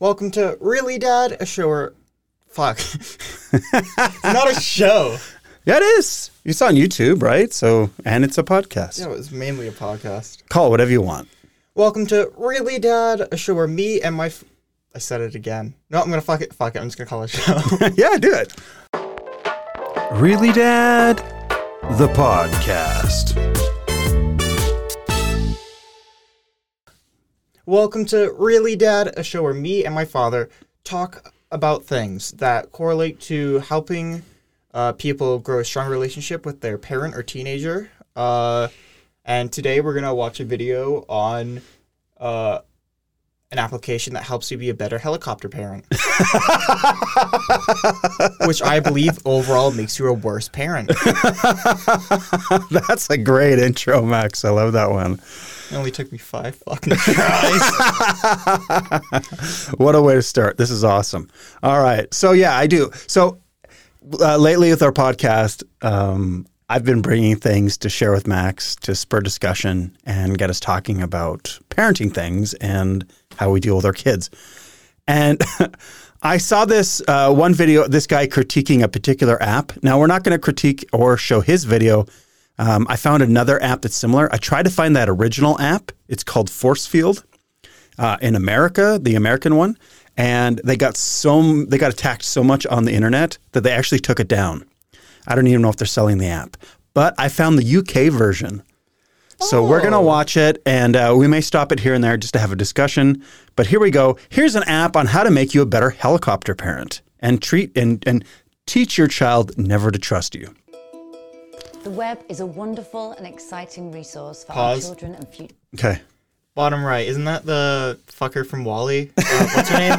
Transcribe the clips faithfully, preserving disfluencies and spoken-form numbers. Welcome to Really Dad, a show where... Fuck. It's not a show. Yeah, it is. It's on YouTube, right? So, and it's a podcast. Yeah, it was mainly a podcast. Call it whatever you want. Welcome to Really Dad, a show where me and my... F- I said it again. No, I'm going to fuck it. Fuck it. I'm just going to call it a show. Yeah, do it. Really Dad, the podcast. Welcome to Really Dad, a show where me and my father talk about things that correlate to helping uh, people grow a strong relationship with their parent or teenager. Uh, and today we're going to watch a video on uh, an application that helps you be a better helicopter parent. Which I believe overall makes you a worse parent. That's a great intro, Max. I love that one. It only took me five fucking tries. What a way to start. This is awesome. All right. So, yeah, I do. So, uh, lately with our podcast, um, I've been bringing things to share with Max to spur discussion and get us talking about parenting things and how we deal with our kids. And I saw this uh, one video, this guy critiquing a particular app. Now, we're not going to critique or show his video. Um, I found another app that's similar. I tried to find that original app. It's called Forcefield uh, in America, the American one, and they got so they got attacked so much on the internet that they actually took it down. I don't even know if they're selling the app, but I found the U K version. So oh. We're gonna watch it, and uh, we may stop it here and there just to have a discussion. But here we go. Here's an app on how to make you a better helicopter parent and treat and and teach your child never to trust you. The web is a wonderful and exciting resource for Pause. Our children and future. Okay. Bottom right. Isn't that the fucker from WALL-E? Uh, what's her name?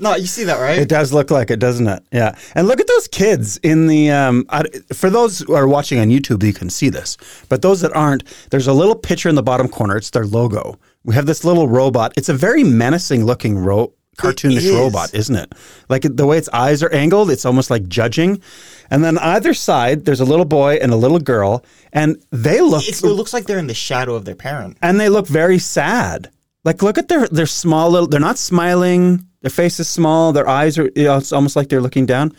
No, you see that, right? It does look like it, doesn't it? Yeah. And look at those kids in the, um, for those who are watching on YouTube, you can see this. But those that aren't, there's a little picture in the bottom corner. It's their logo. We have this little robot. It's a very menacing looking robot. Cartoonish is. Robot, isn't it? Like the way its eyes are angled, it's almost like judging. And then either side, there's a little boy and a little girl, and they look... It's, it looks like they're in the shadow of their parent. And they look very sad. Like, look at their, their small little... They're not smiling. Their face is small. Their eyes are... You know, it's almost like they're looking down.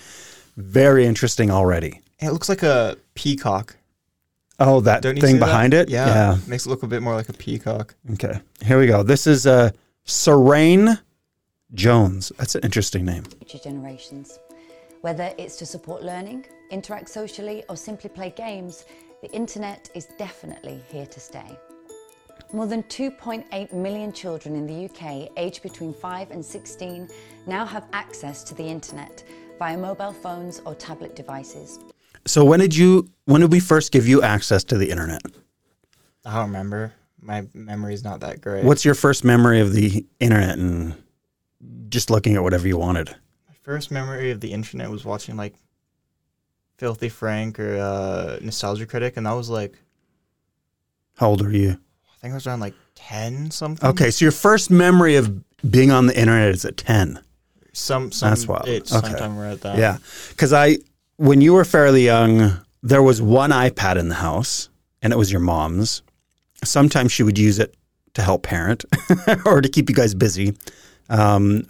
Very interesting already. And it looks like a peacock. Oh, that thing behind that? It? Yeah. yeah. It makes it look a bit more like a peacock. Okay. Here we go. This is a Serene... Jones. That's an interesting name. Future generations. Whether it's to support learning, interact socially, or simply play games, the internet is definitely here to stay. More than two point eight million children in the U K aged between five and sixteen now have access to the internet via mobile phones or tablet devices. So when did you, when did we first give you access to the internet? I don't remember. My memory's not that great. What's your first memory of the internet and... Just looking at whatever you wanted. My first memory of the internet was watching like Filthy Frank or uh, Nostalgia Critic, and that was like... How old were you? I think I was around like ten something. Okay, so your first memory of being on the internet is at ten. Some, some That's wild. It's okay. Sometime around that. Yeah, because I, when you were fairly young, there was one iPad in the house, and it was your mom's. Sometimes she would use it to help parent or to keep you guys busy. Um,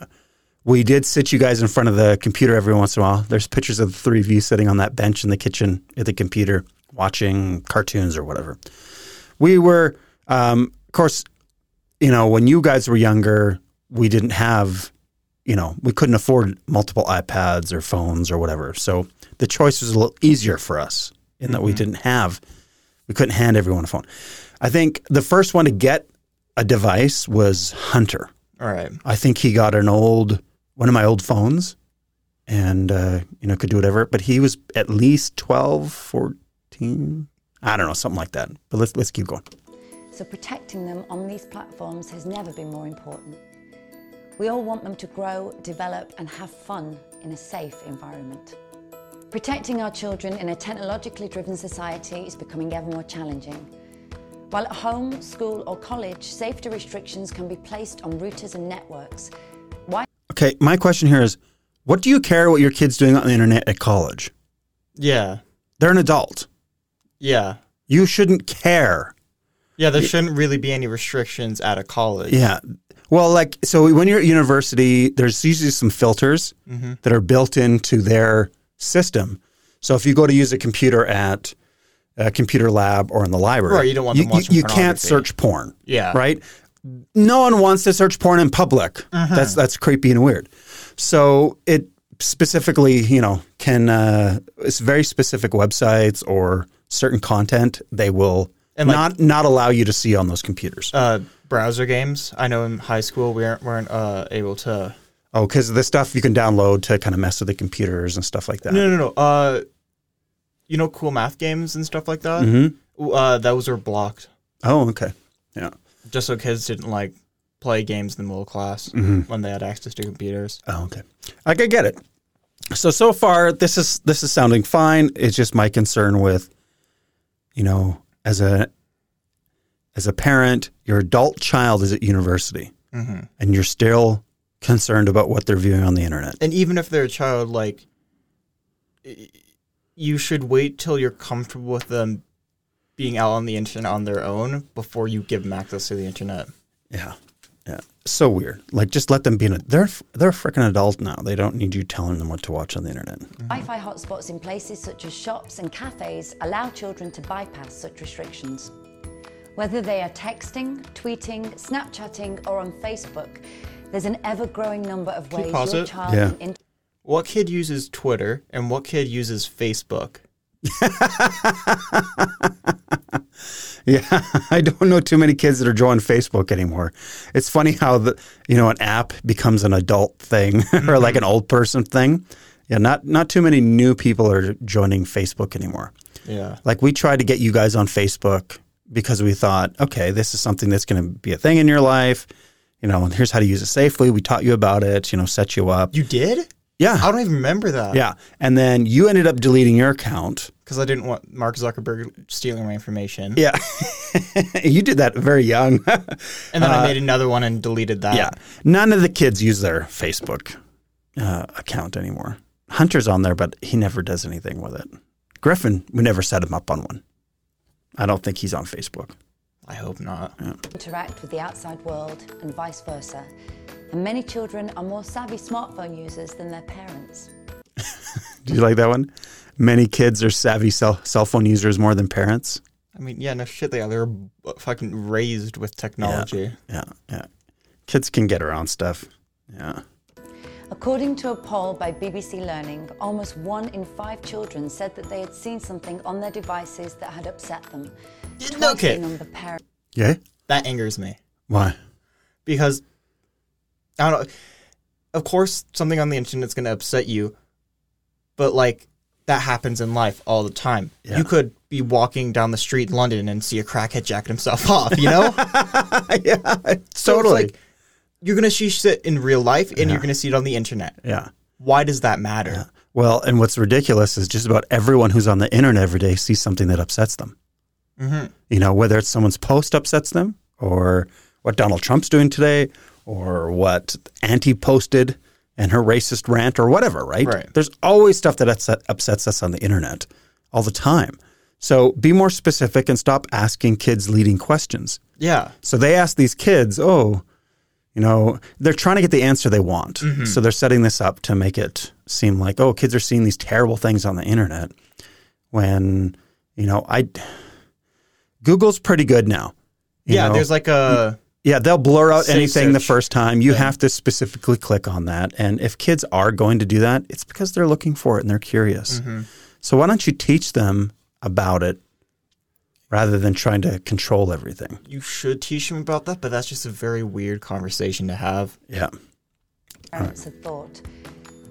we did sit you guys in front of the computer every once in a while. There's pictures of the three of you sitting on that bench in the kitchen at the computer watching cartoons or whatever. We were, um, of course, you know, when you guys were younger, we didn't have, you know, we couldn't afford multiple iPads or phones or whatever. So the choice was a little easier for us in mm-hmm. that we didn't have, we couldn't hand everyone a phone. I think the first one to get a device was Hunter. All right. I think he got an old, one of my old phones and, uh, you know, could do whatever. But he was at least twelve, fourteen, I don't know, something like that. But let's let's keep going. So protecting them on these platforms has never been more important. We all want them to grow, develop, and have fun in a safe environment. Protecting our children in a technologically driven society is becoming ever more challenging. While at home, school, or college, safety restrictions can be placed on routers and networks. Why? Okay, my question here is, what do you care what your kid's doing on the internet at college? Yeah. They're an adult. Yeah. You shouldn't care. Yeah, there shouldn't really be any restrictions at a college. Yeah. Well, like, so when you're at university, there's usually some filters mm-hmm. that are built into their system. So if you go to use a computer at a computer lab or in the library, right, you don't want them watching you, you can't search porn. Yeah. Right? No one wants to search porn in public. Mm-hmm. That's that's creepy and weird. So it specifically, you know, can uh, it's very specific websites or certain content they will and like, not not allow you to see on those computers. Uh, browser games. I know in high school we weren't, weren't uh, able to. Oh, because the stuff you can download to kind of mess with the computers and stuff like that. No, no, no. Uh, you know, cool math games and stuff like that. Mm-hmm. Uh, those were blocked. Oh, okay. Yeah. Just so kids didn't like play games in the middle class mm-hmm. when they had access to computers. Oh, okay. I could get it. So so far, this is this is sounding fine. It's just my concern with, you know, as a as a parent, your adult child is at university, mm-hmm. and you're still concerned about what they're viewing on the internet. And even if they're a child, like, you should wait till you're comfortable with them being out on the internet on their own before you give them access to the internet. Yeah, yeah, so weird. Like, just let them be. An, they're they're a freaking adult now. They don't need you telling them what to watch on the internet. Mm-hmm. Wi-Fi hotspots in places such as shops and cafes allow children to bypass such restrictions. Whether they are texting, tweeting, Snapchatting, or on Facebook, there's an ever-growing number of ways your child yeah. can. In- what kid uses Twitter and what kid uses Facebook? Yeah, I don't know too many kids that are joining Facebook anymore. It's funny how the you know an app becomes an adult thing or like an old person thing. Yeah, not not too many new people are joining Facebook anymore. Yeah, like we tried to get you guys on Facebook because we thought, okay, this is something that's going to be a thing in your life. You know, and here's how to use it safely. We taught you about it. You know, set you up. You did? Yeah. I don't even remember that. Yeah. And then you ended up deleting your account. Because I didn't want Mark Zuckerberg stealing my information. Yeah. You did that very young. And then uh, I made another one and deleted that. Yeah. None of the kids use their Facebook uh, account anymore. Hunter's on there, but he never does anything with it. Griffin, we never set him up on one. I don't think he's on Facebook. I hope not. Yeah. Interact with the outside world and vice versa. And many children are more savvy smartphone users than their parents. Do you like that one? Many kids are savvy cell, cell phone users more than parents. I mean, yeah, no shit. They are. They're fucking raised with technology. Yeah, yeah, yeah. Kids can get around stuff. Yeah. According to a poll by B B C Learning, almost one in five children said that they had seen something on their devices that had upset them. No kid. Par- yeah? That angers me. Why? Because... I don't know. Of course, something on the internet's going to upset you, but like that happens in life all the time. Yeah. You could be walking down the street in London and see a crackhead jacking himself off. You know? Yeah, so totally. It's like, you're going to see shit in real life, and yeah. you're going to see it on the internet. Yeah. Why does that matter? Yeah. Well, and what's ridiculous is just about everyone who's on the internet every day sees something that upsets them. Mm-hmm. You know, whether it's someone's post upsets them, or what Donald Trump's doing today. Or what Auntie posted and her racist rant or whatever, right? Right. There's always stuff that upset, upsets us on the internet all the time. So be more specific and stop asking kids leading questions. Yeah. So they ask these kids, oh, you know, they're trying to get the answer they want. Mm-hmm. So they're setting this up to make it seem like, oh, kids are seeing these terrible things on the internet when, you know, I Google's pretty good now. You yeah, know, there's like a... Yeah, they'll blur out Safe anything search. The first time. You yeah. have to specifically click on that. And if kids are going to do that, it's because they're looking for it and they're curious. Mm-hmm. So why don't you teach them about it rather than trying to control everything? You should teach them about that, but that's just a very weird conversation to have. Yeah. Parents have thought.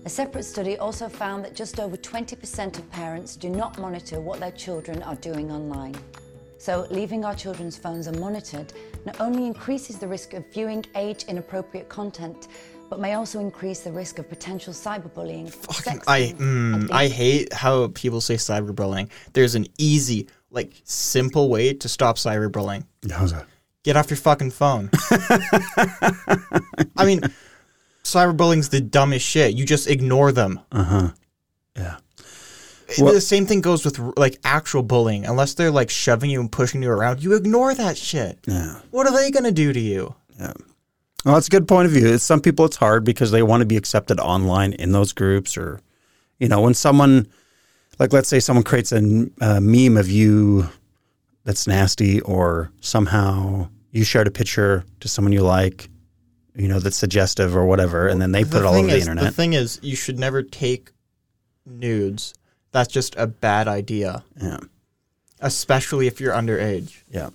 A separate study also found that just over twenty percent of parents do not monitor what their children are doing online. So leaving our children's phones unmonitored not only increases the risk of viewing age-inappropriate content, but may also increase the risk of potential cyberbullying. Fucking, I, mm, I hate how people say cyberbullying. There's an easy, like, simple way to stop cyberbullying. How's that? Get off your fucking phone. I mean, cyberbullying's the dumbest shit. You just ignore them. Uh-huh. Yeah. Well, the same thing goes with, like, actual bullying. Unless they're, like, shoving you and pushing you around, you ignore that shit. Yeah. What are they going to do to you? Yeah. Well, that's a good point of view. Some people, it's hard because they want to be accepted online in those groups, or, you know, when someone, like, let's say someone creates a, a meme of you that's nasty, or somehow you shared a picture to someone you like, you know, that's suggestive or whatever, and then they put it all over the internet. The thing is, you should never take nudes. That's just a bad idea. Yeah. Especially if you're underage. Yeah.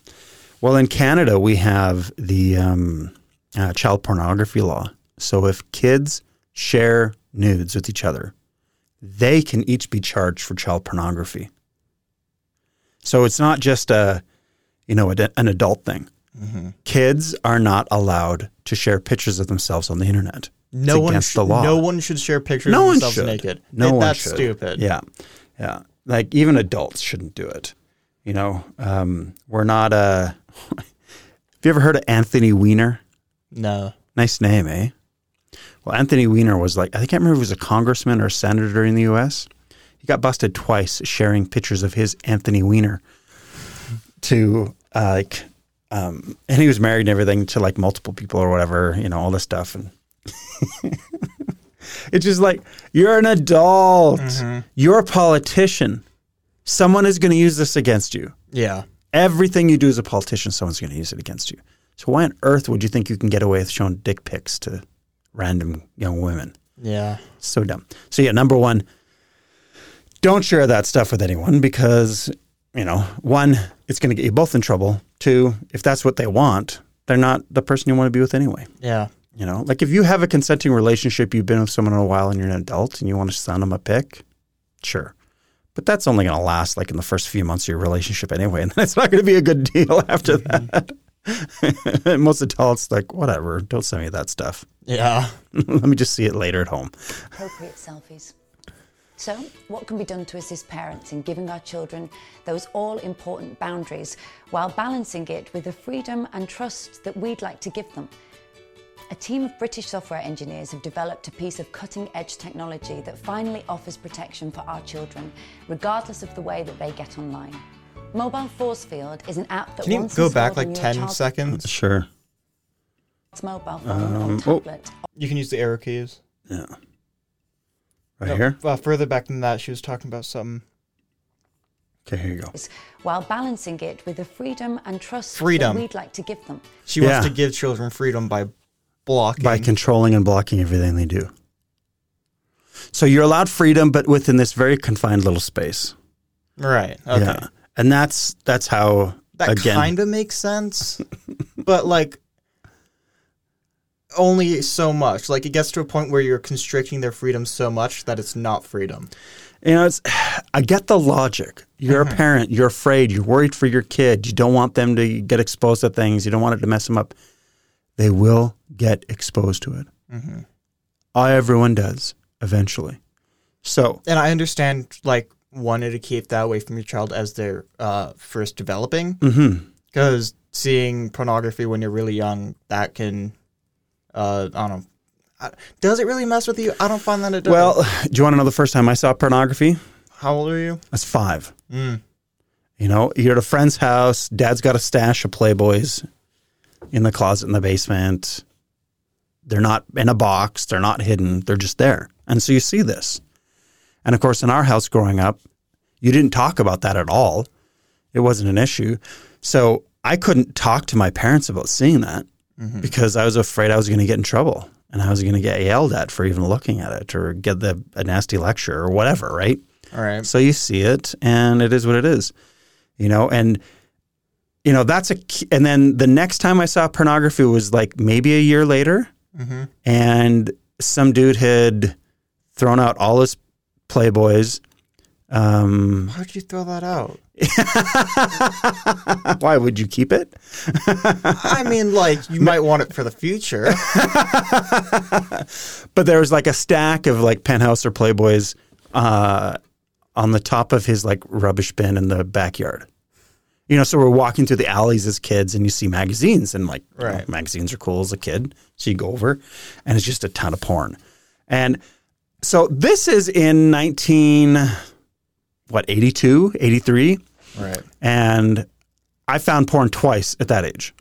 Well, in Canada, we have the um, uh, child pornography law. So if kids share nudes with each other, they can each be charged for child pornography. So it's not just a, you know, a, an adult thing. Mm-hmm. Kids are not allowed to share pictures of themselves on the internet. No, it's one against sh- the law. No one should share pictures no of themselves should. naked. No it, one that's should. That's stupid. Yeah, yeah. Like, even adults shouldn't do it. You know, um, we're not a... Have you ever heard of Anthony Weiner? No. Nice name, eh? Well, Anthony Weiner was like, I can't remember if he was a congressman or a senator in the U S. He got busted twice sharing pictures of his Anthony Weiner to, uh, like... Um, and he was married and everything to, like, multiple people or whatever, you know, all this stuff. And it's just like, you're an adult. Mm-hmm. You're a politician. Someone is going to use this against you. Yeah. Everything you do as a politician, someone's going to use it against you. So why on earth would you think you can get away with showing dick pics to random young women? Yeah. So dumb. So, yeah, number one, don't share that stuff with anyone because, you know, one, it's going to get you both in trouble. Two, if that's what they want, they're not the person you want to be with anyway. Yeah. You know, like, if you have a consenting relationship, you've been with someone in a while and you're an adult and you want to send them a pic, sure. But that's only going to last, like, in the first few months of your relationship anyway. And that's not going to be a good deal after that. Most adults, like, whatever, don't send me that stuff. Yeah. Let me just see it later at home. Appropriate selfies. So, what can be done to assist parents in giving our children those all-important boundaries while balancing it with the freedom and trust that we'd like to give them? A team of British software engineers have developed a piece of cutting-edge technology that finally offers protection for our children, regardless of the way that they get online. Mobile Forcefield is an app that... Can you go back like ten seconds? Sure. It's mobile phone um, or tablet. Oh. You can use the arrow keys. Yeah. Right no, here? Uh, further back than that, she was talking about something. Okay, here you go. While balancing it with the freedom and trust freedom. that we'd like to give them. She yeah. wants to give children freedom by blocking. By controlling and blocking everything they do. So you're allowed freedom, but within this very confined little space. Right, okay. Yeah. And that's that's how, that again... That kind of makes sense, but, like... Only so much. Like, it gets to a point where you're constricting their freedom so much that it's not freedom. You know, it's, I get the logic. You're mm-hmm. a parent. You're afraid. You're worried for your kid. You don't want them to get exposed to things. You don't want it to mess them up. They will get exposed to it. Mm-hmm. Everyone does eventually. So, and I understand, like, wanting to keep that away from your child as they're uh, first developing. Because mm-hmm. seeing pornography when you're really young, that can... Uh, I don't know. Does it really mess with you? I don't find that it does. Well, do you want to know the first time I saw pornography? How old are you? I was five. Mm. You know, you're at a friend's house. Dad's got a stash of Playboys in the closet in the basement. They're not in a box. They're not hidden. They're just there. And so you see this. And, of course, in our house growing up, you didn't talk about that at all. It wasn't an issue. So I couldn't talk to my parents about seeing that. Mm-hmm. Because I was afraid I was going to get in trouble and I was going to get yelled at for even looking at it or get the, a nasty lecture or whatever, right? All right. So you see it and it is what it is, you know, and, you know, that's a key. And then the next time I saw pornography was like maybe a year later mm-hmm. and some dude had thrown out all his Playboys. Um, Why would you throw that out? Why would you keep it? I mean, like, you might want it for the future. But there was like a stack of like Penthouse or Playboys uh, on the top of his like rubbish bin in the backyard. You know, so we're walking through the alleys as kids and you see magazines and like right. you know, magazines are cool as a kid. So you go over and it's just a ton of porn. And so this is in nineteen, what, eighty-two, eighty-three? Right. And I found porn twice at that age.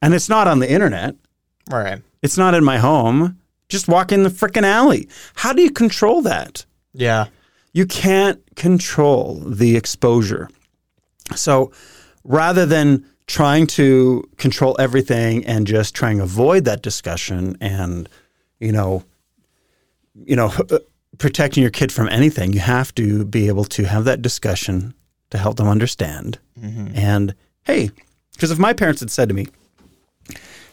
And it's not on the internet. Right. It's not in my home. Just walk in the freaking alley. How do you control that? Yeah. You can't control the exposure. So rather than trying to control everything and just trying to avoid that discussion and, you know, you know, protecting your kid from anything, you have to be able to have that discussion to help them understand. Mm-hmm. And, hey, because if my parents had said to me,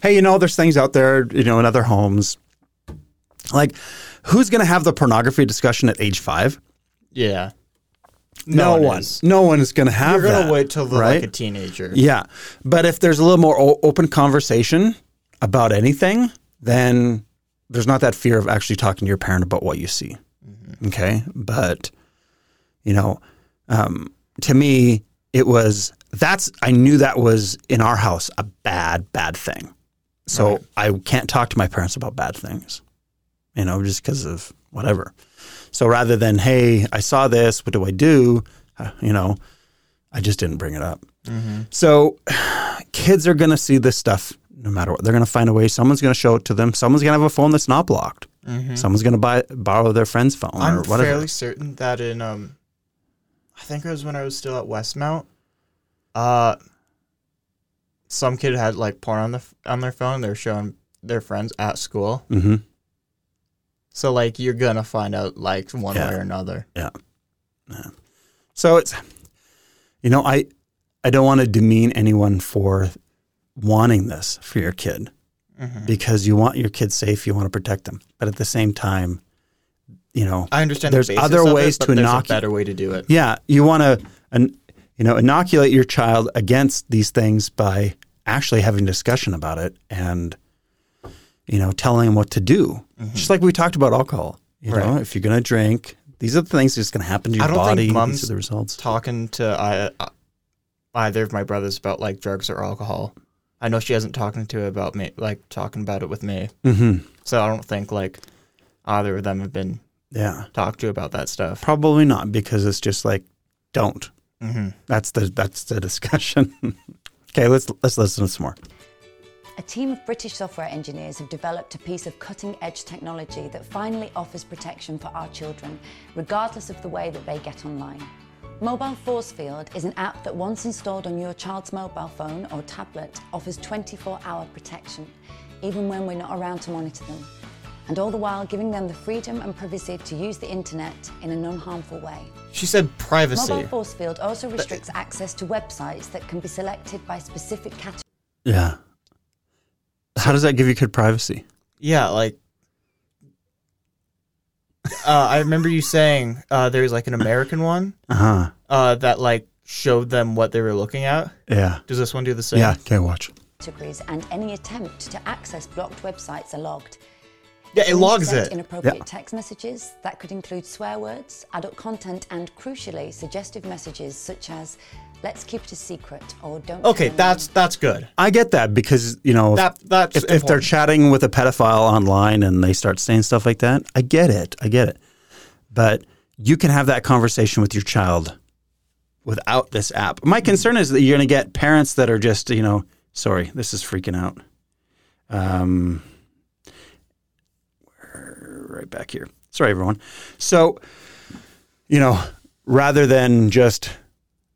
hey, you know, there's things out there, you know, in other homes. Like, who's going to have the pornography discussion at age five? Yeah. No, no one. one no one is going to have that. You're going to wait till they're right? like a teenager. Yeah. But if there's a little more o- open conversation about anything, then there's not that fear of actually talking to your parent about what you see. Mm-hmm. Okay? But, you know, um, to me, it was that's I knew that was in our house a bad, bad thing. So right. I can't talk to my parents about bad things, you know, just because of whatever. So rather than, hey, I saw this, what do I do? Uh, you know, I just didn't bring it up. Mm-hmm. So kids are going to see this stuff no matter what. They're going to find a way. Someone's going to show it to them. Someone's going to have a phone that's not blocked. Mm-hmm. Someone's going to buy borrow their friend's phone I'm or whatever. I'm fairly certain that in, um, I think it was when I was still at Westmount, uh, some kid had like porn on the on their phone. They were showing their friends at school. Mm-hmm. So, like, you're going to find out, like, one yeah. way or another. Yeah. yeah. So, it's, you know, I I don't want to demean anyone for wanting this for your kid. Mm-hmm. Because you want your kids safe. You want to protect them. But at the same time, you know. I understand there's the basis other ways of it, but to inoculate. There's a better way to do it. Yeah. You want to, an, you know, inoculate your child against these things by actually having discussion about it and, you know, telling them what to do. Mm-hmm. Just like we talked about alcohol. You right. know, if you're going to drink, these are the things that's going to happen to your I don't body. Think mom's these are the results. Talking to uh, either of my brothers about like drugs or alcohol. I know she hasn't talked to about me, like talking about it with me. Mm-hmm. So I don't think like either of them have been yeah. talked to about that stuff. Probably not, because it's just like, don't. Mm-hmm. That's the that's the discussion. Okay, let's let's listen to some more. A team of British software engineers have developed a piece of cutting-edge technology that finally offers protection for our children, regardless of the way that they get online. Mobile Forcefield is an app that, once installed on your child's mobile phone or tablet, offers twenty-four hour protection, even when we're not around to monitor them, and all the while giving them the freedom and privacy to use the internet in a non-harmful way. She said privacy. Mobile Forcefield also restricts but... access to websites that can be selected by specific categories. Yeah. How does that give your kid privacy? Yeah, like, uh, I remember you saying uh, there was like an American one uh-huh. uh, that like showed them what they were looking at. Yeah. Does this one do the same? Yeah, can't watch. And any attempt to access blocked websites are logged. Yeah, it logs it. Inappropriate yeah. text messages that could include swear words, adult content, and crucially, suggestive messages such as "Let's keep it a secret" or "Don't." Okay, that's that's good. I get that because you know that that's if, if they're chatting with a pedophile online and they start saying stuff like that, I get it, I get it. But you can have that conversation with your child without this app. My concern is that you're going to get parents that are just you know, sorry, this is freaking out. Um. Right back here. Sorry, everyone. So, you know, rather than just,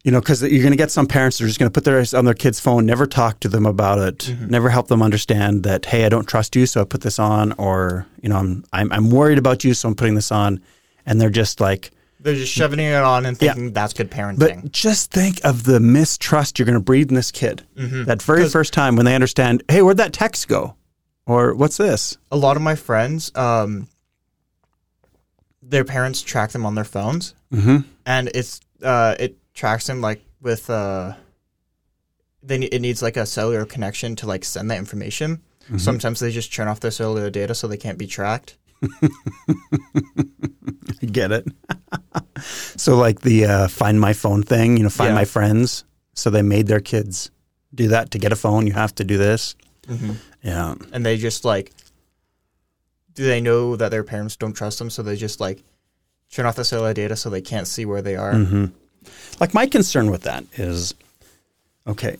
you know, because you're going to get some parents that are just going to put their eyes on their kid's phone, never talk to them about it, mm-hmm. never help them understand that, hey, I don't trust you, so I put this on, or you know, I'm I'm, I'm worried about you, so I'm putting this on, and they're just like they're just shoving it on and thinking yeah. that's good parenting. But just think of the mistrust you're going to breed in this kid mm-hmm. that very first time when they understand, hey, where'd that text go, or what's this? A lot of my friends. Um, Their parents track them on their phones, mm-hmm. and it's uh, it tracks them like with uh, they ne- it needs like a cellular connection to like send that information. Mm-hmm. Sometimes they just turn off their cellular data so they can't be tracked. I get it. So like the uh, find my phone thing, you know, find yeah. my friends. So they made their kids do that to get a phone. You have to do this. Mm-hmm. Yeah, and they just like. Do they know that their parents don't trust them, so they just, like, turn off the cellular data so they can't see where they are? Mm-hmm. Like, my concern with that is, okay,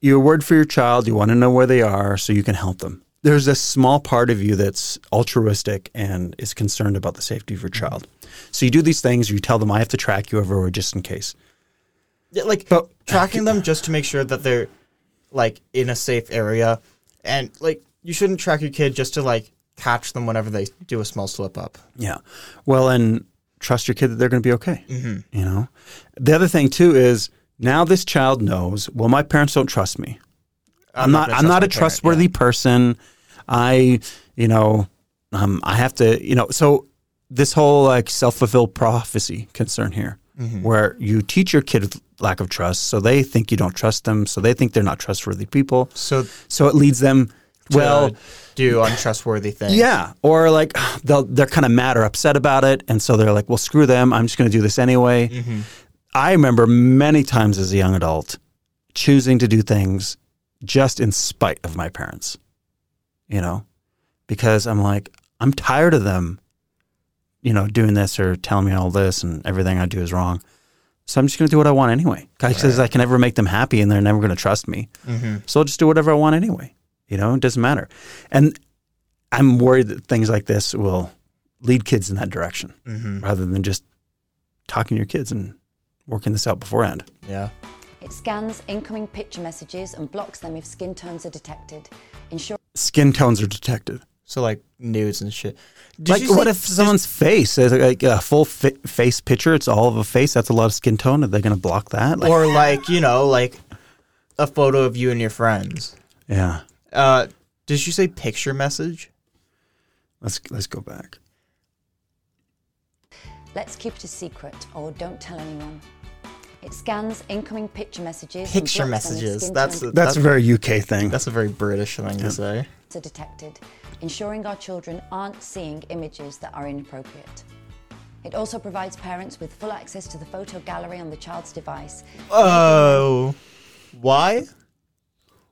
you're a word for your child. You want to know where they are so you can help them. there's a small part of you that's altruistic and is concerned about the safety of your child. So you do these things, you tell them, I have to track you everywhere just in case. Yeah, like, but, tracking them just to make sure that they're, like, in a safe area. And, like, you shouldn't track your kid just to, like, catch them whenever they do a small slip up. Yeah. Well, and trust your kid that they're going to be okay. Mm-hmm. You know? The other thing, too, is now this child knows, well, my parents don't trust me. I'm, I'm not, not I'm not a parent, trustworthy yeah. person. I, you know, um, I have to, you know, so this whole like self-fulfilled prophecy concern here, mm-hmm. where you teach your kid lack of trust. So they think you don't trust them. So they think they're not trustworthy people. So, so it leads them to well, do untrustworthy things. Yeah. Or like they'll, they're kind of mad or upset about it. And so they're like, well, screw them. I'm just going to do this anyway. Mm-hmm. I remember many times as a young adult choosing to do things just in spite of my parents, you know, because I'm like, I'm tired of them, you know, doing this or telling me all this and everything I do is wrong. So I'm just going to do what I want anyway. God says I can never make them happy and they're never going to trust me. Mm-hmm. So I'll just do whatever I want anyway. You know, it doesn't matter. And I'm worried that things like this will lead kids in that direction mm-hmm. rather than just talking to your kids and working this out beforehand. Yeah. It scans incoming picture messages and blocks them if skin tones are detected. Ensure skin tones are detected. So like nudes and shit. Did like what if someone's face is like a full fi- face picture? It's all of a face. That's a lot of skin tone. Are they going to block that? Like, or like, you know, like a photo of you and your friends. Yeah. Uh, did you say picture message? Let's let's go back. Let's keep it a secret or don't tell anyone. It scans incoming picture messages. Picture messages. That's a, that's a very U K thing. That's a very British thing yeah. to say. Are detected, ensuring our children aren't seeing images that are inappropriate. It also provides parents with full access to the photo gallery on the child's device. Oh, why?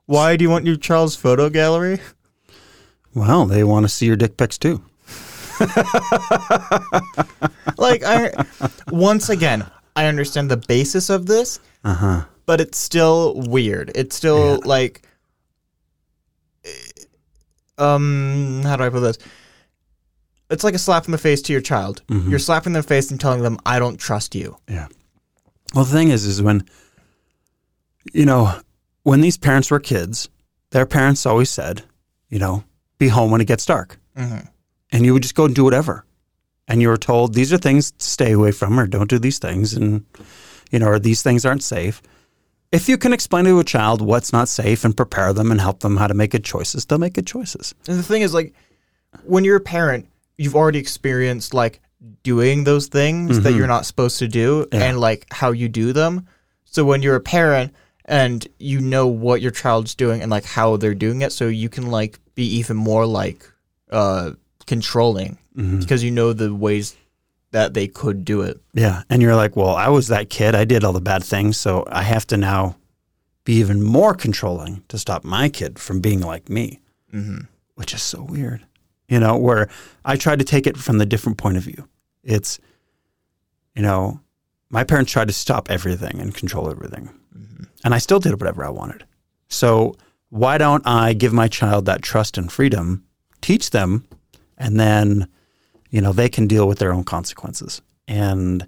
Why do you want your child's photo gallery? Well, they want to see your dick pics too. Like, I, once again, I understand the basis of this, uh-huh. but it's still weird. It's still yeah. like. Um, how do I put this? It's like a slap in the face to your child. Mm-hmm. You're slapping their face and telling them, I don't trust you. Yeah. Well, the thing is, is when, you know, when these parents were kids, their parents always said, you know, be home when it gets dark. Mm-hmm. And you would just go and do whatever. And you were told, these are things to stay away from or don't do these things. And, you know, or these things aren't safe. If you can explain to a child what's not safe and prepare them and help them how to make good choices, they'll make good choices. And the thing is, like, when you're a parent, you've already experienced, like, doing those things mm-hmm. that you're not supposed to do yeah. and, like, how you do them. So when you're a parent and you know what your child's doing and, like, how they're doing it, so you can, like, be even more, like, uh, controlling mm-hmm. because you know the ways that they could do it. Yeah. And you're like, well, I was that kid. I did all the bad things. So I have to now be even more controlling to stop my kid from being like me, mm-hmm. which is so weird. You know, where I tried to take it from the different point of view. It's, you know, my parents tried to stop everything and control everything. Mm-hmm. And I still did whatever I wanted. So why don't I give my child that trust and freedom, teach them, and then you know, they can deal with their own consequences and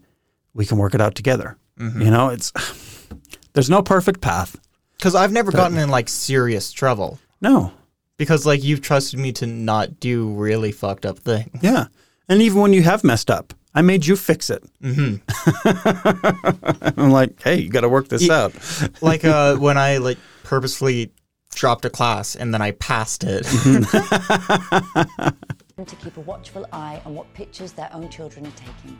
we can work it out together. Mm-hmm. You know, it's, there's no perfect path. Cause I've never but, gotten in like serious trouble. No. Because like you've trusted me to not do really fucked up things. Yeah. And even when you have messed up, I made you fix it. Mm-hmm. I'm like, hey, you got to work this yeah, out. Like uh, when I like purposefully dropped a class and then I passed it. Mm-hmm. To keep a watchful eye on what pictures their own children are taking.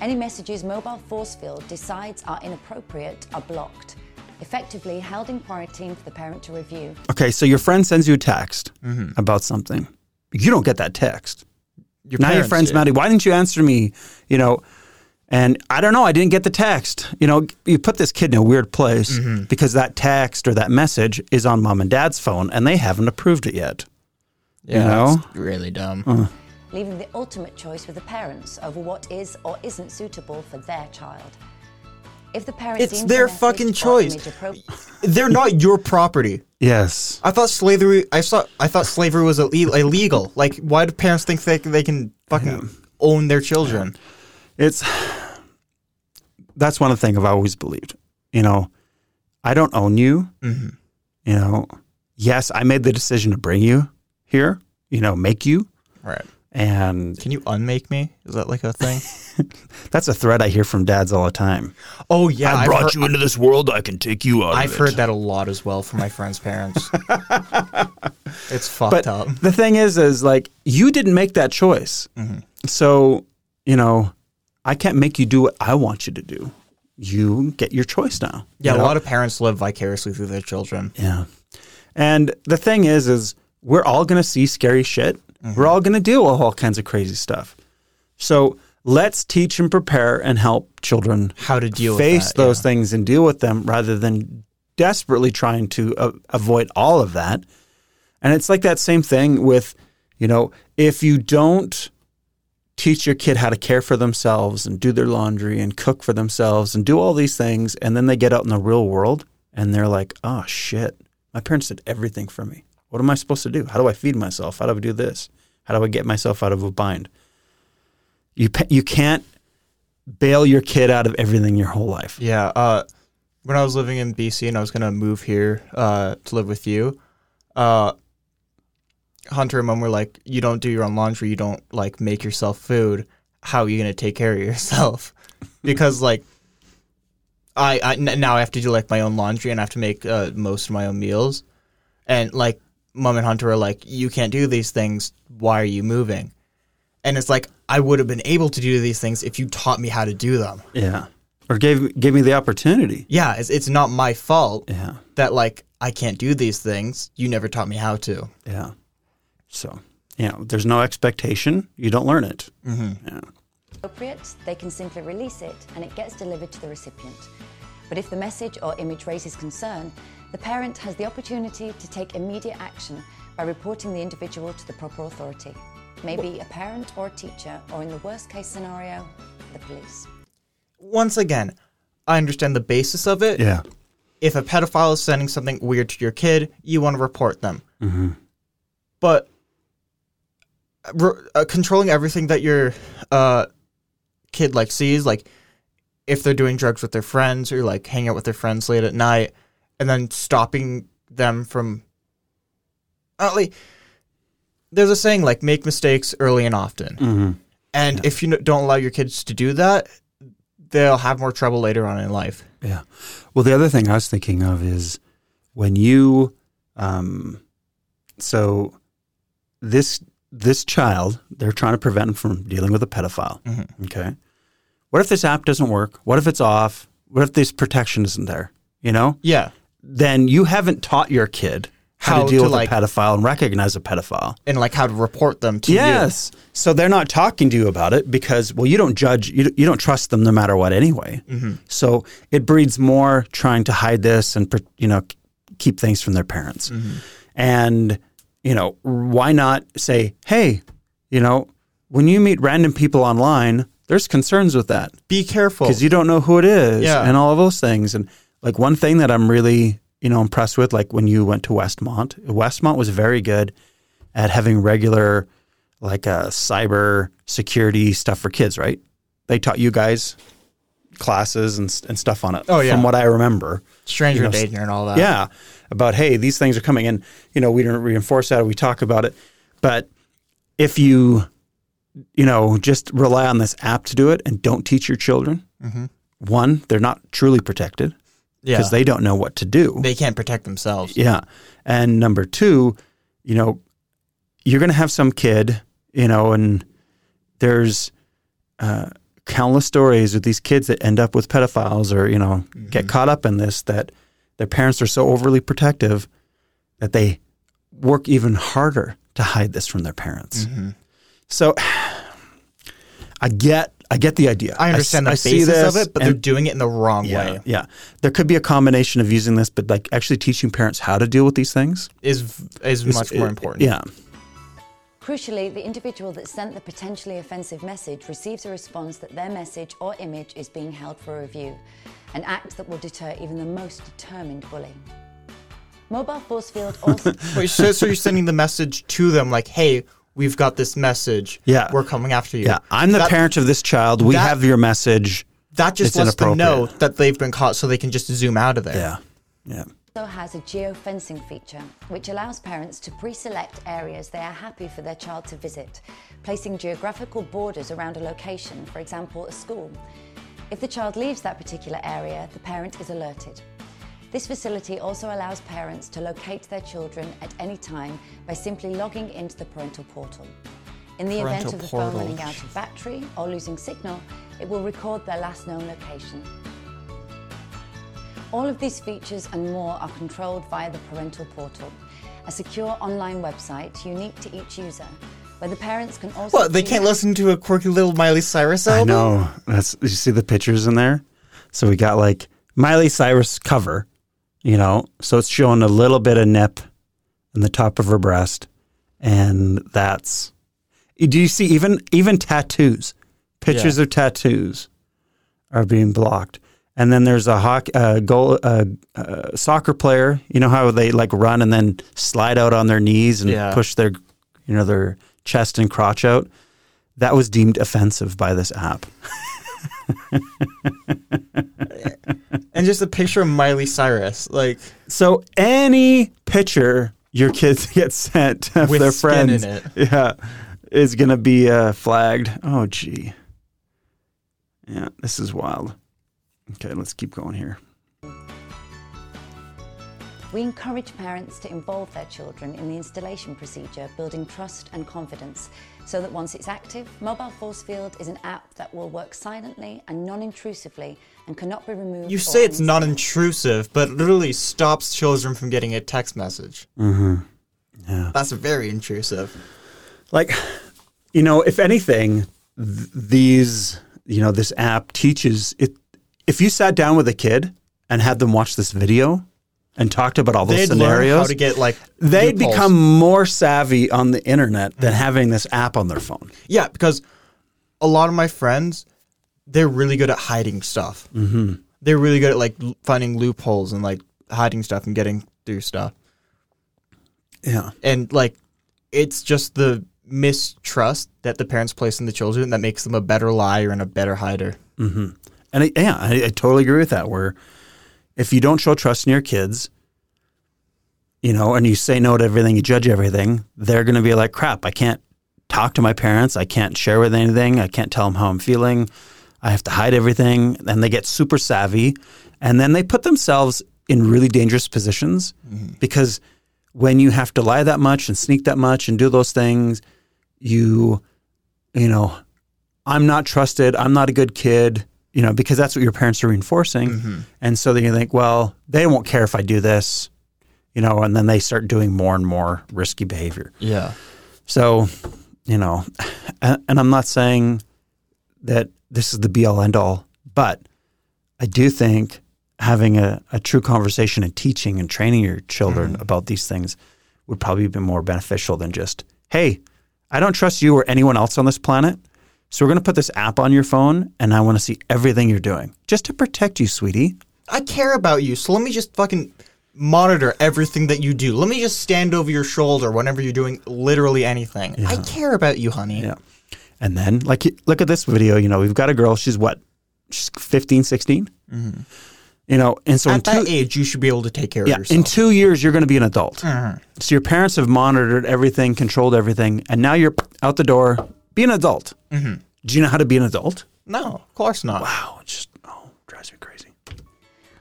Any messages Mobile Forcefield decides are inappropriate are blocked, effectively held in quarantine for the parent to review. Okay, so your friend sends you a text mm-hmm. about something. You don't get that text. Your now your friend's mad. Why didn't you answer me? You know, and I don't know, I didn't get the text. You know, you put this kid in a weird place mm-hmm. because that text or that message is on mom and dad's phone and they haven't approved it yet. Yeah, you know? That's really dumb. Uh. Leaving the ultimate choice with the parents over what is or isn't suitable for their child. If the parent it's deems their fucking choice. Pro- They're not your property. Yes. I thought slavery. I saw. I thought slavery was illegal. Like, why do parents think they they can fucking yeah. own their children? Yeah. It's that's one of the things I've always believed. You know, I don't own you. Mm-hmm. You know, yes, I made the decision to bring you here. You know, make you right. And can you unmake me? Is that like a thing? That's a thread I hear from dads all the time. Oh yeah, I I've brought heard, you into this world. I can take you out. I've of it. heard that a lot as well from my friends' parents. It's fucked but up. The thing is, is like you didn't make that choice, mm-hmm. so you know I can't make you do what I want you to do. You get your choice now. Yeah, you know? A lot of parents live vicariously through their children. Yeah, and the thing is, is we're all gonna see scary shit. Mm-hmm. We're all going to deal with all kinds of crazy stuff. So let's teach and prepare and help children how to deal face with that, those yeah. things and deal with them rather than desperately trying to uh, avoid all of that. And it's like that same thing with, you know, if you don't teach your kid how to care for themselves and do their laundry and cook for themselves and do all these things, and then they get out in the real world and they're like, oh, shit, my parents did everything for me. What am I supposed to do? How do I feed myself? How do I do this? How do I get myself out of a bind? You you can't bail your kid out of everything your whole life. Yeah. Uh, when I was living in B C and I was going to move here uh, to live with you, uh, Hunter and Mom were like, you don't do your own laundry. You don't like make yourself food. How are you going to take care of yourself? Because like I, I now I have to do like my own laundry and I have to make uh, most of my own meals. And like, Mom and Hunter are like, you can't do these things. Why are you moving? And it's like, I would have been able to do these things if you taught me how to do them. Yeah. Or gave gave me the opportunity. Yeah. It's, it's not my fault yeah. that, like, I can't do these things. You never taught me how to. Yeah. So, you know, there's no expectation. You don't learn it. Mm-hmm. Yeah. Appropriate, they can simply release it, and it gets delivered to the recipient. But if the message or image raises concern, the parent has the opportunity to take immediate action by reporting the individual to the proper authority, maybe a parent or a teacher, or in the worst case scenario, the police. Once again, I understand the basis of it. Yeah. If a pedophile is sending something weird to your kid, you want to report them. Mm-hmm. But re- uh, controlling everything that your uh, kid like sees, like if they're doing drugs with their friends or like hanging out with their friends late at night, and then stopping them from, uh, like, there's a saying, like, make mistakes early and often. Mm-hmm. And yeah. if you don't allow your kids to do that, they'll have more trouble later on in life. Yeah. Well, the other thing I was thinking of is when you, um, so this this child, they're trying to prevent him from dealing with a pedophile. Mm-hmm. Okay. What if this app doesn't work? What if it's off? What if this protection isn't there? You know? Yeah. Then you haven't taught your kid how, how to deal to with like, a pedophile and recognize a pedophile. And like how to report them to yes. you. Yes. So they're not talking to you about it because, well, you don't judge, you, you don't trust them no matter what anyway. Mm-hmm. So it breeds more trying to hide this and, you know, keep things from their parents. Mm-hmm. And, you know, why not say, hey, you know, when you meet random people online, there's concerns with that. Be careful. Because you don't know who it is yeah. and all of those things. And like one thing that I'm really, you know, impressed with, like when you went to Westmount, Westmount was very good at having regular, like uh, cyber security stuff for kids, right? They taught you guys classes and and stuff on it. Oh, yeah. From what I remember. Stranger you know, danger and all that. Yeah. About, hey, these things are coming in. You know, we don't reinforce that. Or we talk about it. But if you, you know, just rely on this app to do it and don't teach your children, mm-hmm. one, they're not truly protected. Because yeah. they don't know what to do. They can't protect themselves. Yeah. And number two, you know, you're going to have some kid, you know, and there's uh, countless stories with these kids that end up with pedophiles or, you know, mm-hmm. get caught up in this, that their parents are so overly protective that they work even harder to hide this from their parents. Mm-hmm. So I get I get the idea. I understand I, the I basis this, of it, but and, they're doing it in the wrong yeah, way. Yeah. There could be a combination of using this, but like actually teaching parents how to deal with these things is is, is much more important. It, yeah. Crucially, the individual that sent the potentially offensive message receives a response that their message or image is being held for review. an act that will deter even the most determined bully. Mobile Forcefield also... Wait, so, so you're sending the message to them like, hey, we've got this message. Yeah. We're coming after you. Yeah. I'm the that, parent of this child. We that, have your message. That just it's lets them know that they've been caught so they can just zoom out of there. Yeah. Yeah. It also has a geofencing feature, which allows parents to pre-select areas they are happy for their child to visit, placing geographical borders around a location, for example, a school. If the child leaves that particular area, the parent is alerted. This facility also allows parents to locate their children at any time by simply logging into the parental portal. In the parental event of the portal. phone running out of battery or losing signal, it will record their last known location. All of these features and more are controlled via the parental portal, a secure online website unique to each user, where the parents can also... What, they can't listen to a quirky little Miley Cyrus album? I know. That's, you see the pictures in there? So we got like Miley Cyrus cover. You know, so it's showing a little bit of nip in the top of her breast. And that's, do you see even even tattoos, pictures yeah. of tattoos are being blocked. And then there's a hockey, uh, goal, uh, uh, soccer player, you know how they like run and then slide out on their knees and yeah. push their, you know, their chest and crotch out. That was deemed offensive by this app. And just a picture of Miley Cyrus, like so. Any picture your kids get sent of with their friends, skin in it. yeah, is gonna be uh, flagged. Oh, gee, yeah, this is wild. Okay, let's keep going here. We encourage parents to involve their children in the installation procedure, building trust and confidence, so that once it's active, Mobile Forcefield is an app that will work silently and non-intrusively and cannot be removed. You say it's non-intrusive, but literally stops children from getting a text message. Mm-hmm. Yeah. That's very intrusive. Like, you know, if anything, th- these, you know, this app teaches it. If you sat down with a kid and had them watch this video and talked about all those they'd scenarios, how to get, like, they'd loopholes. become more savvy on the internet than having this app on their phone. Yeah, because a lot of my friends, they're really good at hiding stuff. Mm-hmm. They're really good at like finding loopholes and like hiding stuff and getting through stuff. Yeah. And like it's just the mistrust that the parents place in the children that makes them a better liar and a better hider. Mm-hmm. And I, yeah, I, I totally agree with that, where if you don't show trust in your kids, you know, and you say no to everything, you judge everything, they're going to be like, crap, I can't talk to my parents. I can't share with anything. I can't tell them how I'm feeling. I have to hide everything. And they get super savvy. And then they put themselves in really dangerous positions mm-hmm. because when you have to lie that much and sneak that much and do those things, you, you know, I'm not trusted. I'm not a good kid. You know, because that's what your parents are reinforcing. Mm-hmm. And so then you think, well, they won't care if I do this, you know, and then they start doing more and more risky behavior. Yeah. So, you know, and, and I'm not saying that this is the be all end all, but I do think having a, a true conversation and teaching and training your children mm-hmm. about these things would probably be more beneficial than just, hey, I don't trust you or anyone else on this planet. So we're going to put this app on your phone, and I want to see everything you're doing just to protect you, sweetie. I care about you, so let me just fucking monitor everything that you do. Let me just stand over your shoulder whenever you're doing literally anything. Yeah. I care about you, honey. Yeah. And then, like, look at this video. You know, we've got a girl. She's what? She's fifteen, sixteen? Mm-hmm. You know, and so at that two, age, you should be able to take care yeah, of yourself. In two years, you're going to be an adult. Mm-hmm. So your parents have monitored everything, controlled everything, and now you're out the door. Be an adult. Mm-hmm. Do you know how to be an adult? No, of course not. Wow, it just oh, drives me crazy.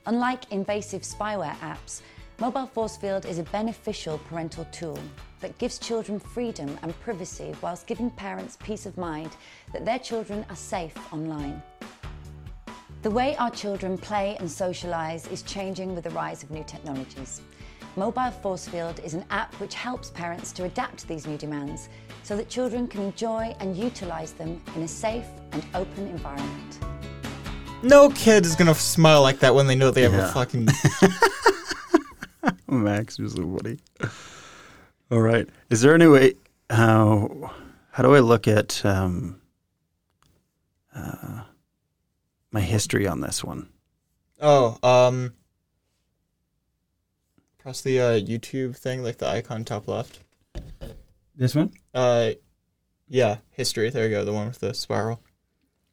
Unlike invasive spyware apps, Mobile Forcefield is a beneficial parental tool that gives children freedom and privacy whilst giving parents peace of mind that their children are safe online. The way our children play and socialise is changing with the rise of new technologies. Mobile Forcefield is an app which helps parents to adapt to these new demands so that children can enjoy and utilize them in a safe and open environment. No kid is going to smile like that when they know they have yeah. a fucking... Max is a Woody. All right. Is there any way... Uh, how do I look at um, uh, my history on this one? Oh, um... press the uh, YouTube thing, like the icon top left. This one? Uh, yeah, history. There you go, the one with the spiral.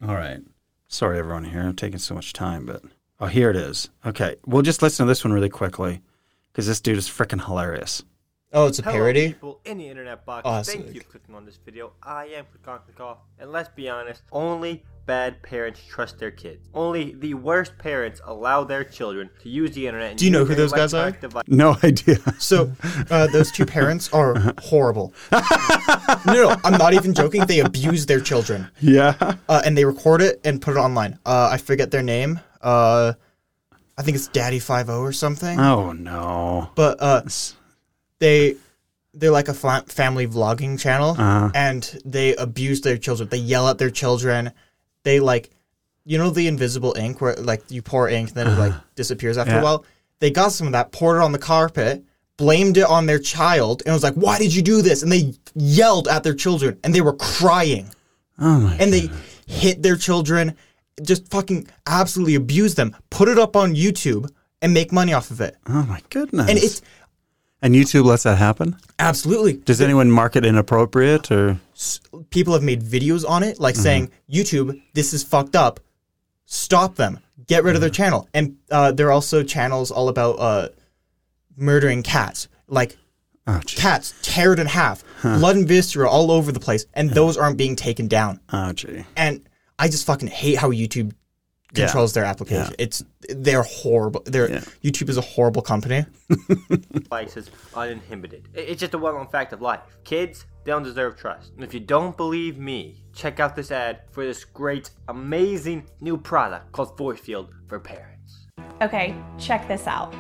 All right. Sorry, everyone here. I'm taking so much time, but... Oh, here it is. Okay, we'll just listen to this one really quickly, because this dude is freaking hilarious. Oh, it's a Hello, parody? People in the internet box. Oh, Thank sick. you for clicking on this video. I am Click On Click Off. And let's be honest, only bad parents trust their kids. Only the worst parents allow their children to use the internet. And do you know who those guys are? Device. No idea. So, uh, those two parents are horrible. no, no, I'm not even joking. They abuse their children. Yeah. Uh, and they record it and put it online. Uh, I forget their name. Uh, I think it's Daddy five oh or something. Oh, no. But, uh... They, they're like a family vlogging channel, uh-huh. and they abuse their children. They yell at their children. They, like, you know the invisible ink where, like, you pour ink and then uh-huh. it, like, disappears after yeah. a while? They got some of that, poured it on the carpet, blamed it on their child, and was like, why did you do this? And they yelled at their children, and they were crying. Oh, my And goodness. They hit their children, just fucking absolutely abused them, put it up on YouTube, and make money off of it. Oh, my goodness. And it's... And YouTube lets that happen? Absolutely. Does anyone mark it inappropriate or? People have made videos on it, like mm-hmm. saying, YouTube, this is fucked up. Stop them. Get rid mm-hmm. of their channel. And uh, there are also channels all about uh, murdering cats. Like oh, cats teared in half, huh. blood and viscera all over the place, and yeah. those aren't being taken down. Oh, gee. And I just fucking hate how YouTube controls yeah. their application. Yeah. It's they're horrible. They're yeah. YouTube is a horrible company. Devices uninhibited. It's just a well-known fact of life. Kids, they don't deserve trust. And if you don't believe me, check out this ad for this great, amazing new product called VoiceField for parents. Okay, check this out.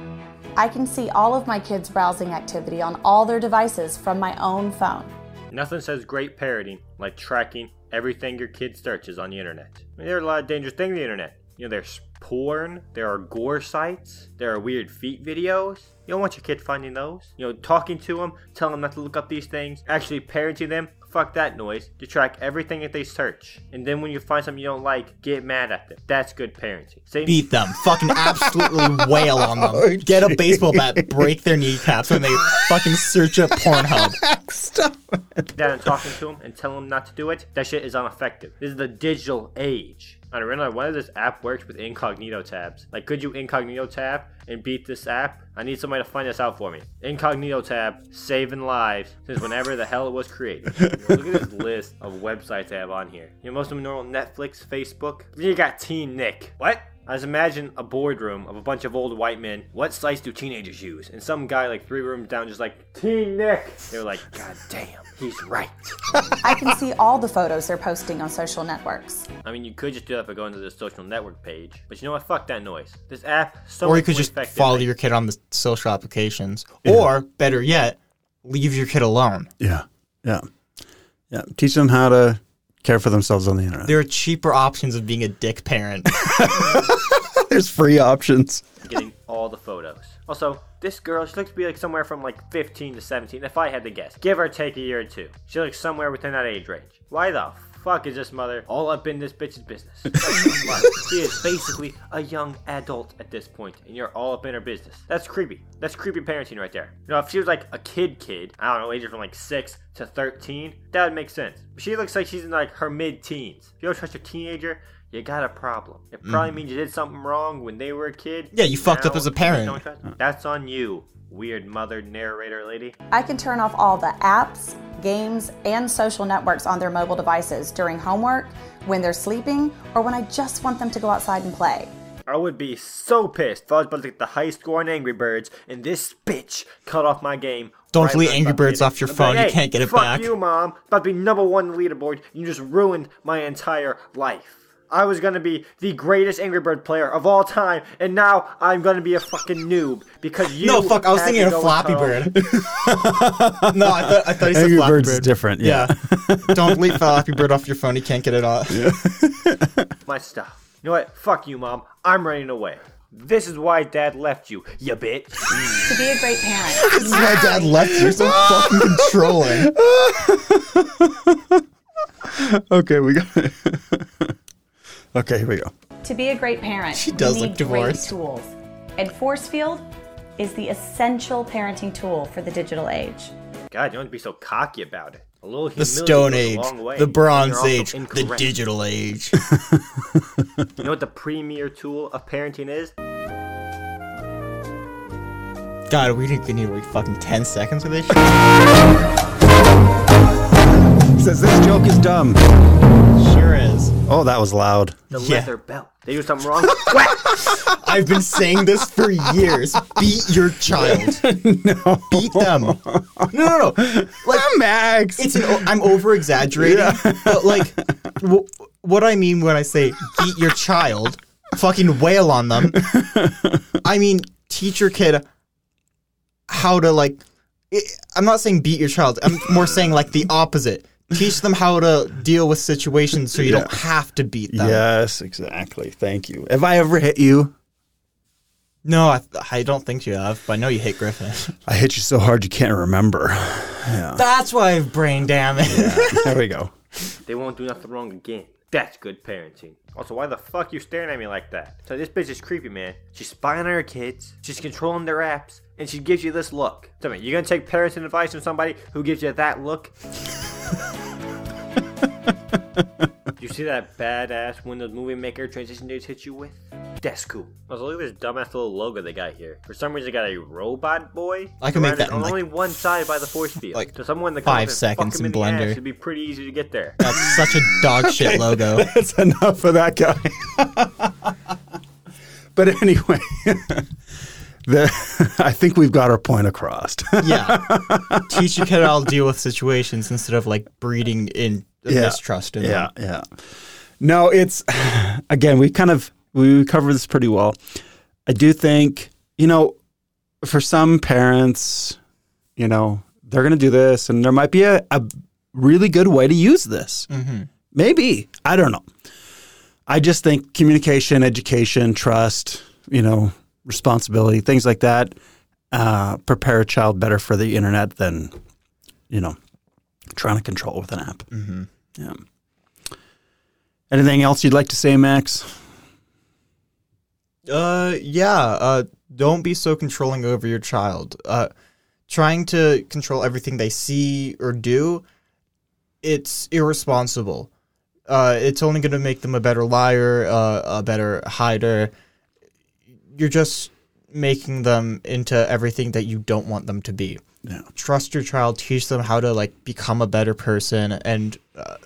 I can see all of my kids' browsing activity on all their devices from my own phone. Nothing says great parenting like tracking everything your kid searches on the internet. I mean, there are a lot of dangerous things on the internet. You know, there's porn, there are gore sites, there are weird feet videos. You don't want your kid finding those. You know, talking to them, telling them not to look up these things, actually parenting them, fuck that noise, to track everything that they search. And then when you find something you don't like, get mad at them. That's good parenting. Same- Beat them. Fucking absolutely wail on them. Oh, get a baseball bat, break their kneecaps when they fucking search up Pornhub. Stop it. Down and talking to them and telling them not to do it, that shit is ineffective. This is the digital age. I don't know whether this app works with incognito tabs. Like, could you incognito tab and beat this app? I need somebody to find this out for me. Incognito tab, saving lives since whenever the hell it was created. You know, look at this list of websites they have on here. You know, most of them normal Netflix, Facebook. You got Teen Nick. What? I just imagine a boardroom of a bunch of old white men. What sites do teenagers use? And some guy like three rooms down just like, Teen Nick. They're like, God damn, he's right. I can see all the photos they're posting on social networks. I mean, you could just do that by going to the social network page. But you know what? Fuck that noise. This app, so Or you could just follow your kid on the social applications. Yeah. Or, better yet, leave your kid alone. Yeah, yeah. Yeah, teach them how to... care for themselves on the internet. There are cheaper options of being a dick parent. There's free options. Getting all the photos. Also, this girl, she looks to be like somewhere from like fifteen to seventeen, if I had to guess. Give or take a year or two. She looks somewhere within that age range. Why the fuck is this mother all up in this bitch's business? She is basically a young adult at this point, and you're all up in her business. That's creepy. That's creepy parenting right there. You know, if she was like a kid kid, I don't know, ages from like six to thirteen, that would make sense. But she looks like she's in like her mid-teens. If you don't trust a teenager, you got a problem. It probably mm. means you did something wrong when they were a kid. Yeah, you now, fucked up as a parent. That's on you, weird mother narrator lady. I can turn off all the apps, games, and social networks on their mobile devices during homework, when they're sleeping, or when I just want them to go outside and play. I would be so pissed if I was about to get the high score on Angry Birds, and this bitch cut off my game. Don't right delete Angry Birds off your phone. Like, hey, you can't get it fuck back. Fuck you, Mom. About to be number one leaderboard. You just ruined my entire life. I was going to be the greatest Angry Bird player of all time, and now I'm going to be a fucking noob because you... No, fuck, I was thinking of Floppy Bird. no, I thought, I thought he said Angry Floppy Bird. Angry Bird's different, yeah. yeah. Don't delete Floppy Bird off your phone. You can't get it off. Yeah. My stuff. You know what? Fuck you, Mom. I'm running away. This is why Dad left you, you bitch. To be a great parent. This is why Dad left you. So fucking controlling. Okay, we got it. Okay, here we go. To be a great parent, she does you need look divorced. Great tools. And Forcefield is the essential parenting tool for the digital age. God, you don't have to be so cocky about it. A little humility the Stone Age, goes a long way. The Bronze Age, incorrect. The Digital Age. You know what the premier tool of parenting is? God, we didn't need like fucking ten seconds of this shit. Says this joke is dumb. Sure is. Oh, that was loud. The leather yeah. belt. They do something wrong. I've been saying this for years. Beat your child. No. Beat them. No, no, no. Like, Max. It's an, I'm over-exaggerating. Yeah. But, like, w- what I mean when I say beat your child, fucking wail on them, I mean teach your kid how to, like, it, I'm not saying beat your child. I'm more saying, like, the opposite. Teach them how to deal with situations so you yeah. don't have to beat them. Yes, exactly. Thank you. Have I ever hit you? No, I, I don't think you have, but I know you hit Griffin. I hit you so hard you can't remember. Yeah. That's why I have brain damage. Yeah. There we go. They won't do nothing wrong again. That's good parenting. Also, why the fuck you staring at me like that? So this bitch is creepy, man. She's spying on her kids. She's controlling their apps. And she gives you this look. Tell me, you gonna take parenting advice from somebody who gives you that look? You see that badass Windows Movie Maker transition they just hit you with? That's cool. Also, look at this dumbass little logo they got here. For some reason, they got a robot boy. I can make that on like, only one side by the force field. Like so someone in the five seconds in, in Blender. It'd be pretty easy to get there. That's such a dog shit logo. That's enough for that guy. But anyway, the, I think we've got our point across. Yeah. Teach your kid how to deal with situations instead of like breeding in yeah. mistrust. In yeah, them. yeah. No, it's, again, we kind of, we cover this pretty well. I do think, you know, for some parents, you know, they're going to do this and there might be a, a really good way to use this. Mm-hmm. Maybe. I don't know. I just think communication, education, trust, you know, responsibility, things like that, uh, prepare a child better for the internet than, you know, trying to control with an app. Mm-hmm. Yeah. Anything else you'd like to say, Max? Uh, yeah. Uh, don't be so controlling over your child. Uh, trying to control everything they see or do, it's irresponsible. Uh, it's only going to make them a better liar, uh, a better hider. You're just making them into everything that you don't want them to be. Yeah. Trust your child. Teach them how to like become a better person and uh,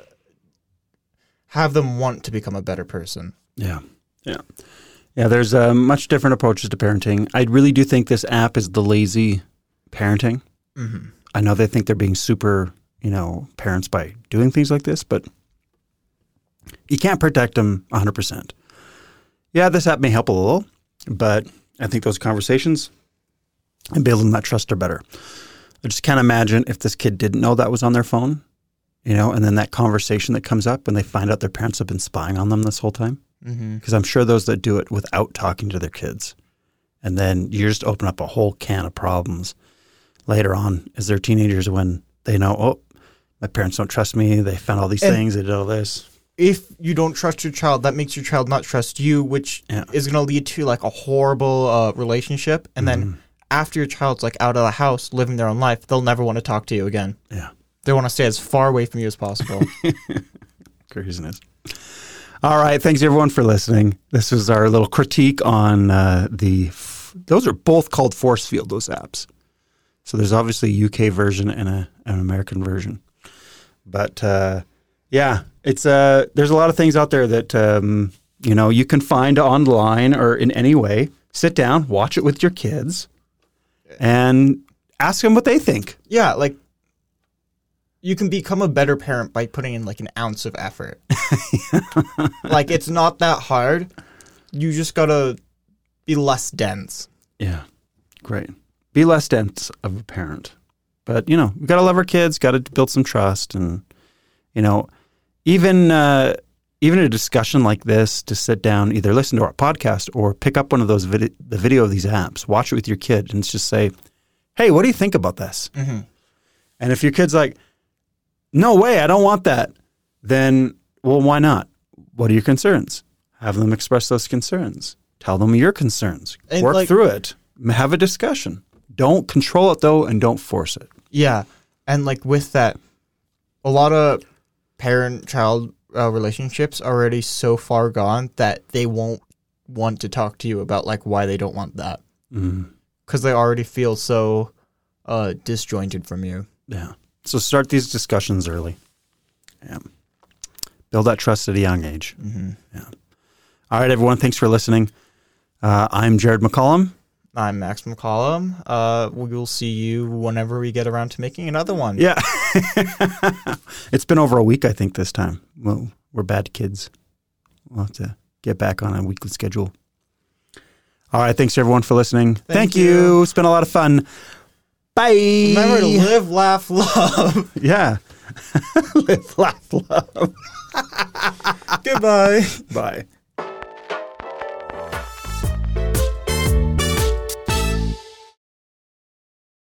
have them want to become a better person. Yeah. Yeah. Yeah, there's uh, much different approaches to parenting. I really do think this app is the lazy parenting. Mm-hmm. I know they think they're being super, you know, parents by doing things like this, but you can't protect them one hundred percent. Yeah, this app may help a little, but I think those conversations and building that trust are better. I just can't imagine if this kid didn't know that was on their phone, you know, and then that conversation that comes up when they find out their parents have been spying on them this whole time. Because mm-hmm. I'm sure those that do it without talking to their kids. And then you just open up a whole can of problems later on as they're teenagers when they know, oh, my parents don't trust me. They found all these and things. They did all this. If you don't trust your child, that makes your child not trust you, which yeah. is going to lead to like a horrible uh, relationship. And mm-hmm. then after your child's like out of the house, living their own life, they'll never want to talk to you again. Yeah. They want to stay as far away from you as possible. Craziness. All right. Thanks, everyone, for listening. This was our little critique on uh, the f- – those are both called Forcefield, those apps. So there's obviously a U K version and a, an American version. But, uh, yeah, it's uh, there's a lot of things out there that, um, you know, you can find online or in any way. Sit down, watch it with your kids, and ask them what they think. Yeah, like – you can become a better parent by putting in like an ounce of effort. Like it's not that hard. You just gotta be less dense. Yeah. Great. Be less dense of a parent. But, you know, we gotta love our kids, gotta build some trust. And, you know, even, uh, even a discussion like this to sit down, either listen to our podcast or pick up one of those vid- the video of these apps, watch it with your kid and just say, hey, what do you think about this? Mm-hmm. And if your kid's like, no way, I don't want that. Then, well, why not? What are your concerns? Have them express those concerns. Tell them your concerns. And Work like, through it. Have a discussion. Don't control it, though, and don't force it. Yeah. And, like, with that, a lot of parent-child uh, relationships are already so far gone that they won't want to talk to you about, like, why they don't want that. Because mm-hmm. they already feel so uh, disjointed from you. Yeah. So start these discussions early. Yeah. Build that trust at a young age. Mm-hmm. Yeah. All right, everyone. Thanks for listening. Uh, I'm Jared McCollum. I'm Max McCollum. Uh, we will see you whenever we get around to making another one. Yeah. It's been over a week, I think, this time. Well, we're bad kids. We'll have to get back on a weekly schedule. All right. Thanks, everyone, for listening. Thank, Thank you. you. It's been a lot of fun. Bye. Remember to live, laugh, love. Yeah. Live, laugh, love. Goodbye. Bye.